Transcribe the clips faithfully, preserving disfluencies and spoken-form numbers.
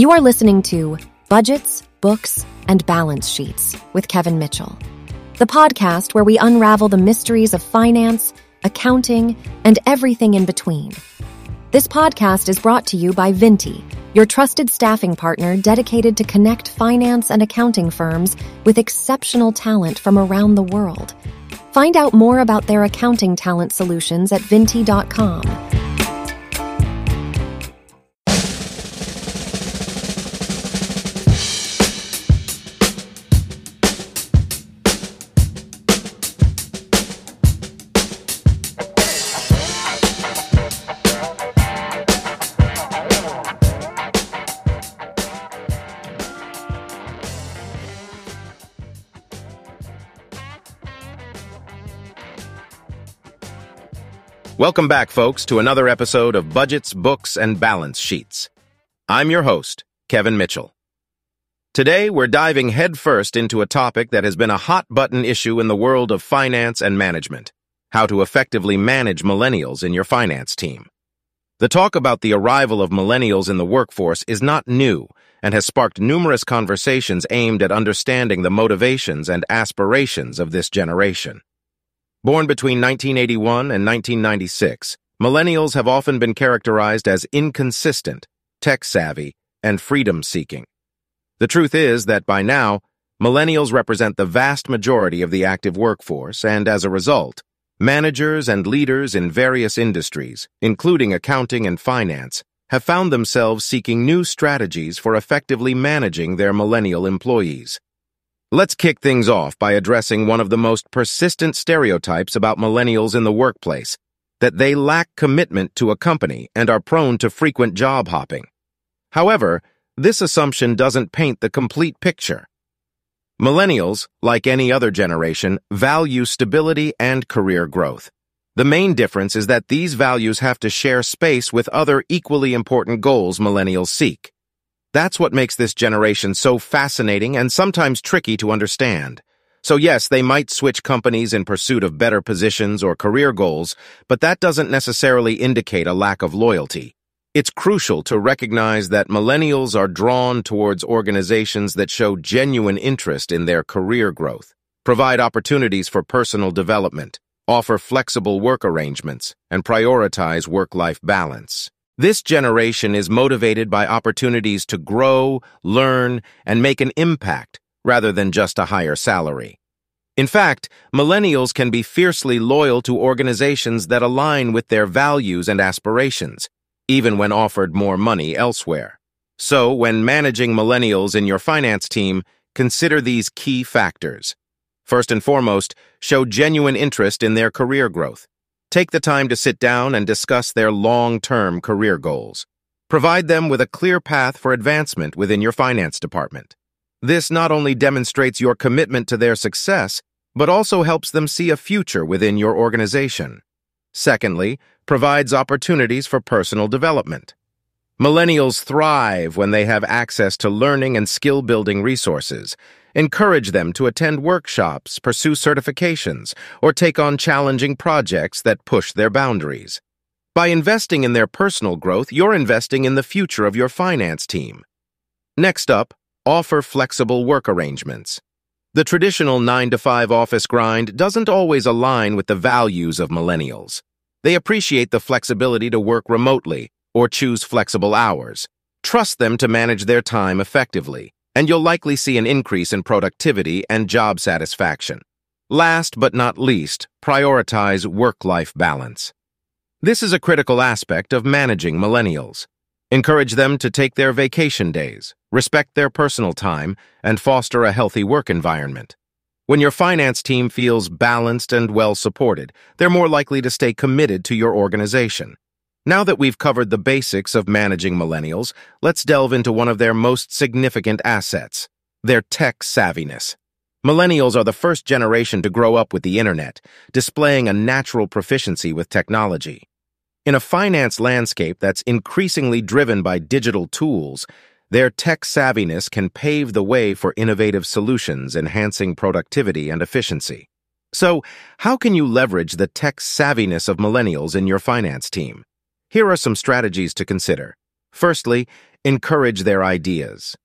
You are listening to Budgets, Books, and Balance Sheets with Kevin Mitchell, the podcast where we unravel the mysteries of finance, accounting, and everything in between. This podcast is brought to you by Vintti, your trusted staffing partner dedicated to connect finance and accounting firms with exceptional talent from around the world. Find out more about their accounting talent solutions at vintti dot com. Welcome back, folks, to another episode of Budgets, Books, and Balance Sheets. I'm your host, Kevin Mitchell. Today, we're diving headfirst into a topic that has been a hot-button issue in the world of finance and management: how to effectively manage millennials in your finance team. The talk about the arrival of millennials in the workforce is not new and has sparked numerous conversations aimed at understanding the motivations and aspirations of this generation. Born between nineteen eighty-one and nineteen ninety-six, millennials have often been characterized as inconsistent, tech-savvy, and freedom-seeking. The truth is that by now, millennials represent the vast majority of the active workforce, and as a result, managers and leaders in various industries, including accounting and finance, have found themselves seeking new strategies for effectively managing their millennial employees. Let's kick things off by addressing one of the most persistent stereotypes about millennials in the workplace: that they lack commitment to a company and are prone to frequent job hopping. However, this assumption doesn't paint the complete picture. Millennials, like any other generation, value stability and career growth. The main difference is that these values have to share space with other equally important goals millennials seek. That's what makes this generation so fascinating and sometimes tricky to understand. So yes, they might switch companies in pursuit of better positions or career goals, but that doesn't necessarily indicate a lack of loyalty. It's crucial to recognize that millennials are drawn towards organizations that show genuine interest in their career growth, provide opportunities for personal development, offer flexible work arrangements, and prioritize work-life balance. This generation is motivated by opportunities to grow, learn, and make an impact rather than just a higher salary. In fact, millennials can be fiercely loyal to organizations that align with their values and aspirations, even when offered more money elsewhere. So, when managing millennials in your finance team, consider these key factors. First and foremost, show genuine interest in their career growth. Take the time to sit down and discuss their long-term career goals. Provide them with a clear path for advancement within your finance department. This not only demonstrates your commitment to their success, but also helps them see a future within your organization. Secondly, provides opportunities for personal development. Millennials thrive when they have access to learning and skill-building resources. Encourage them to attend workshops, pursue certifications, or take on challenging projects that push their boundaries. By investing in their personal growth, you're investing in the future of your finance team. Next up, offer flexible work arrangements. The traditional nine to five office grind doesn't always align with the values of millennials. They appreciate the flexibility to work remotely or choose flexible hours. Trust them to manage their time effectively, and you'll likely see an increase in productivity and job satisfaction. Last but not least, prioritize work-life balance. This is a critical aspect of managing millennials. Encourage them to take their vacation days, respect their personal time, and foster a healthy work environment. When your finance team feels balanced and well-supported, they're more likely to stay committed to your organization. Now that we've covered the basics of managing millennials, let's delve into one of their most significant assets: their tech savviness. Millennials are the first generation to grow up with the internet, displaying a natural proficiency with technology. In a finance landscape that's increasingly driven by digital tools, their tech savviness can pave the way for innovative solutions enhancing productivity and efficiency. So, how can you leverage the tech savviness of millennials in your finance team? Here are some strategies to consider. Firstly, encourage their ideas.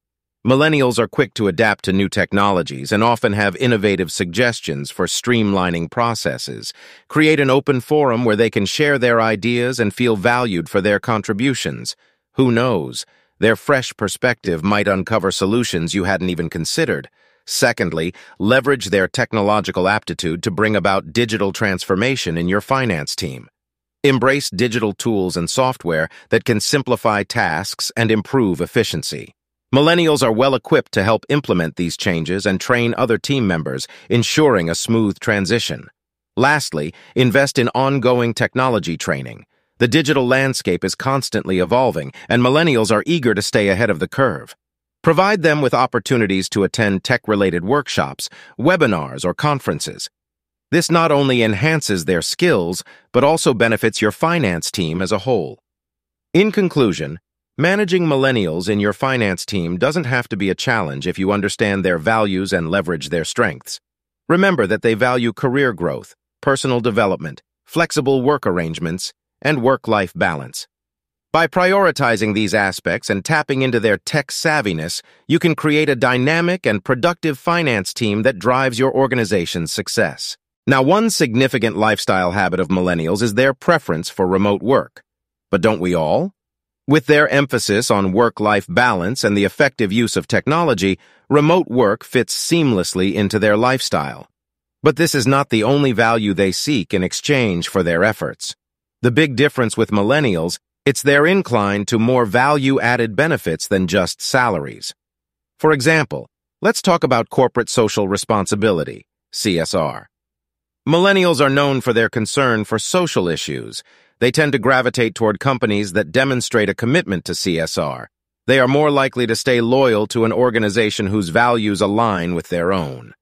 Millennials are quick to adapt to new technologies and often have innovative suggestions for streamlining processes. Create an open forum where they can share their ideas and feel valued for their contributions. Who knows? Their fresh perspective might uncover solutions you hadn't even considered. Secondly, leverage their technological aptitude to bring about digital transformation in your finance team. Embrace digital tools and software that can simplify tasks and improve efficiency. Millennials are well equipped to help implement these changes and train other team members, ensuring a smooth transition. Lastly, invest in ongoing technology training. The digital landscape is constantly evolving, and millennials are eager to stay ahead of the curve. Provide them with opportunities to attend tech-related workshops, webinars, or conferences. This not only enhances their skills, but also benefits your finance team as a whole. In conclusion, managing millennials in your finance team doesn't have to be a challenge if you understand their values and leverage their strengths. Remember that they value career growth, personal development, flexible work arrangements, and work-life balance. By prioritizing these aspects and tapping into their tech savviness, you can create a dynamic and productive finance team that drives your organization's success. Now, one significant lifestyle habit of millennials is their preference for remote work. But don't we all? With their emphasis on work-life balance and the effective use of technology, remote work fits seamlessly into their lifestyle. But this is not the only value they seek in exchange for their efforts. The big difference with millennials, it's their incline to more value-added benefits than just salaries. For example, let's talk about corporate social responsibility, C S R. Millennials are known for their concern for social issues. They tend to gravitate toward companies that demonstrate a commitment to C S R. They are more likely to stay loyal to an organization whose values align with their own.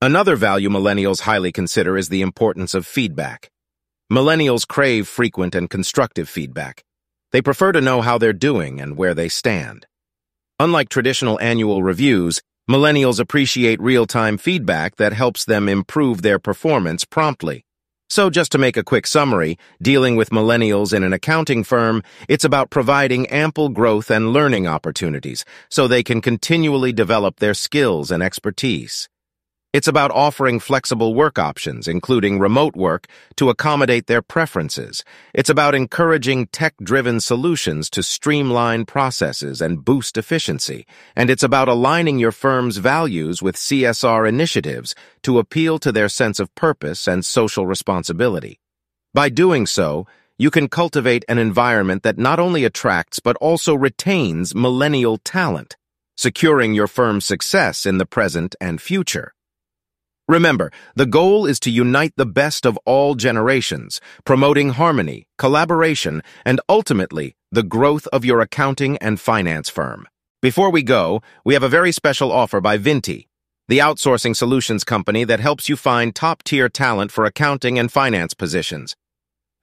Another value millennials highly consider is the importance of feedback. Millennials crave frequent and constructive feedback. They prefer to know how they're doing and where they stand. Unlike traditional annual reviews, millennials appreciate real-time feedback that helps them improve their performance promptly. So just to make a quick summary, dealing with millennials in an accounting firm, it's about providing ample growth and learning opportunities so they can continually develop their skills and expertise. It's about offering flexible work options, including remote work, to accommodate their preferences. It's about encouraging tech-driven solutions to streamline processes and boost efficiency. And it's about aligning your firm's values with C S R initiatives to appeal to their sense of purpose and social responsibility. By doing so, you can cultivate an environment that not only attracts but also retains millennial talent, securing your firm's success in the present and future. Remember, the goal is to unite the best of all generations, promoting harmony, collaboration, and ultimately, the growth of your accounting and finance firm. Before we go, we have a very special offer by Vintti, the outsourcing solutions company that helps you find top-tier talent for accounting and finance positions.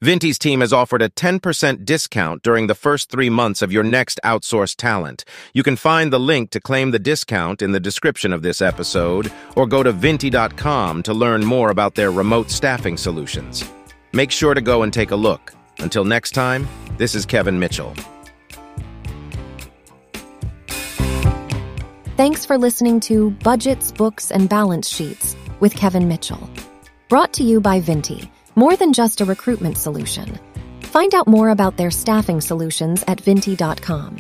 Vintti's team has offered a ten percent discount during the first three months of your next outsourced talent. You can find the link to claim the discount in the description of this episode, or go to vintti dot com to learn more about their remote staffing solutions. Make sure to go and take a look. Until next time, this is Kevin Mitchell. Thanks for listening to Budgets, Books, and Balance Sheets with Kevin Mitchell. Brought to you by Vintti. More than just a recruitment solution. Find out more about their staffing solutions at vintti dot com.